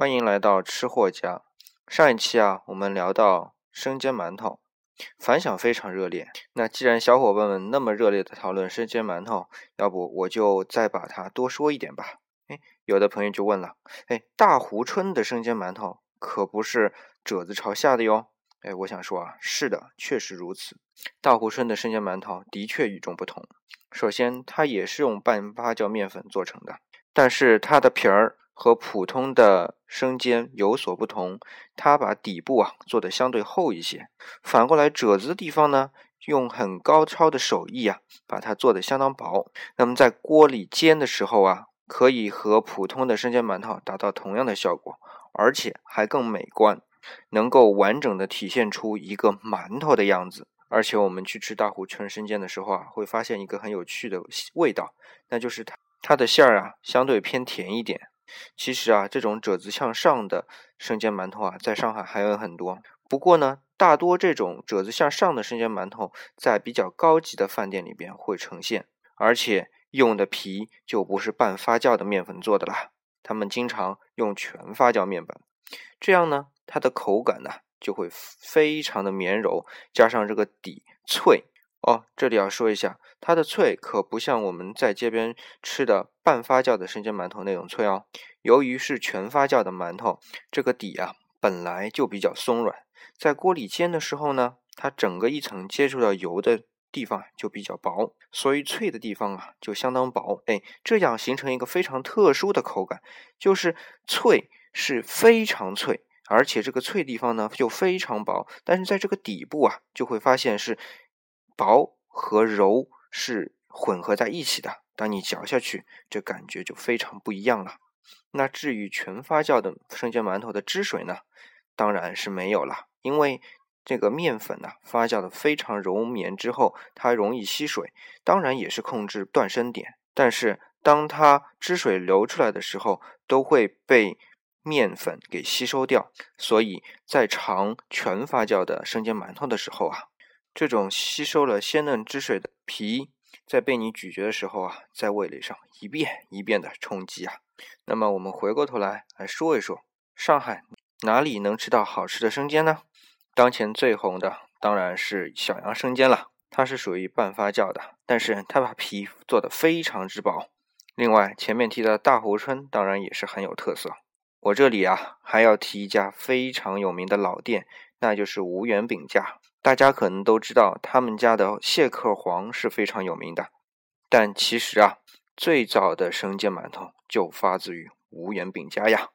欢迎来到吃货家。上一期我们聊到生煎馒头，反响非常热烈。那既然小伙伴们那么热烈的讨论生煎馒头，要不我就再把它多说一点吧。有的朋友就问了，大湖春的生煎馒头可不是褶子朝下的哟。我想说是的，确实如此。大湖春的生煎馒头的确与众不同。首先，它也是用半发酵面粉做成的，但是它的皮儿和普通的生煎有所不同，它把底部做得相对厚一些。反过来，褶子的地方呢，用很高超的手艺把它做得相当薄。那么在锅里煎的时候可以和普通的生煎馒头达到同样的效果，而且还更美观，能够完整的体现出一个馒头的样子。而且我们去吃大湖春生煎的时候会发现一个很有趣的味道，那就是它的馅儿相对偏甜一点。其实这种褶子向上的生煎馒头在上海还有很多。不过呢，大多这种褶子向上的生煎馒头在比较高级的饭店里边会呈现，而且用的皮就不是半发酵的面粉做的啦，他们经常用全发酵面粉。这样呢，它的口感就会非常的绵柔，加上这个底脆。这里要说一下，它的脆可不像我们在街边吃的半发酵的生煎馒头那种脆哦。由于是全发酵的馒头，这个底本来就比较松软，在锅里煎的时候呢，它整个一层接触到油的地方就比较薄，所以脆的地方就相当薄。这样形成一个非常特殊的口感，就是脆是非常脆，而且这个脆地方呢就非常薄，但是在这个底部就会发现是薄和柔是混合在一起的，当你嚼下去，这感觉就非常不一样了。那至于全发酵的生煎馒头的汁水呢，当然是没有了，因为这个面粉发酵的非常柔绵之后，它容易吸水，当然也是控制断生点。但是当它汁水流出来的时候，都会被面粉给吸收掉，所以在尝全发酵的生煎馒头的时候这种吸收了鲜嫩汁水的皮，在被你咀嚼的时候在味蕾上一遍一遍的冲击那么我们回过头来说一说，上海哪里能吃到好吃的生煎呢？当前最红的当然是小杨生煎了，它是属于半发酵的，但是它把皮做得非常之薄。另外前面提到的大湖春当然也是很有特色。我这里还要提一家非常有名的老店，那就是吴园饼家。大家可能都知道他们家的蟹壳黄是非常有名的，但其实最早的生煎馒头就发自于吴园饼家呀。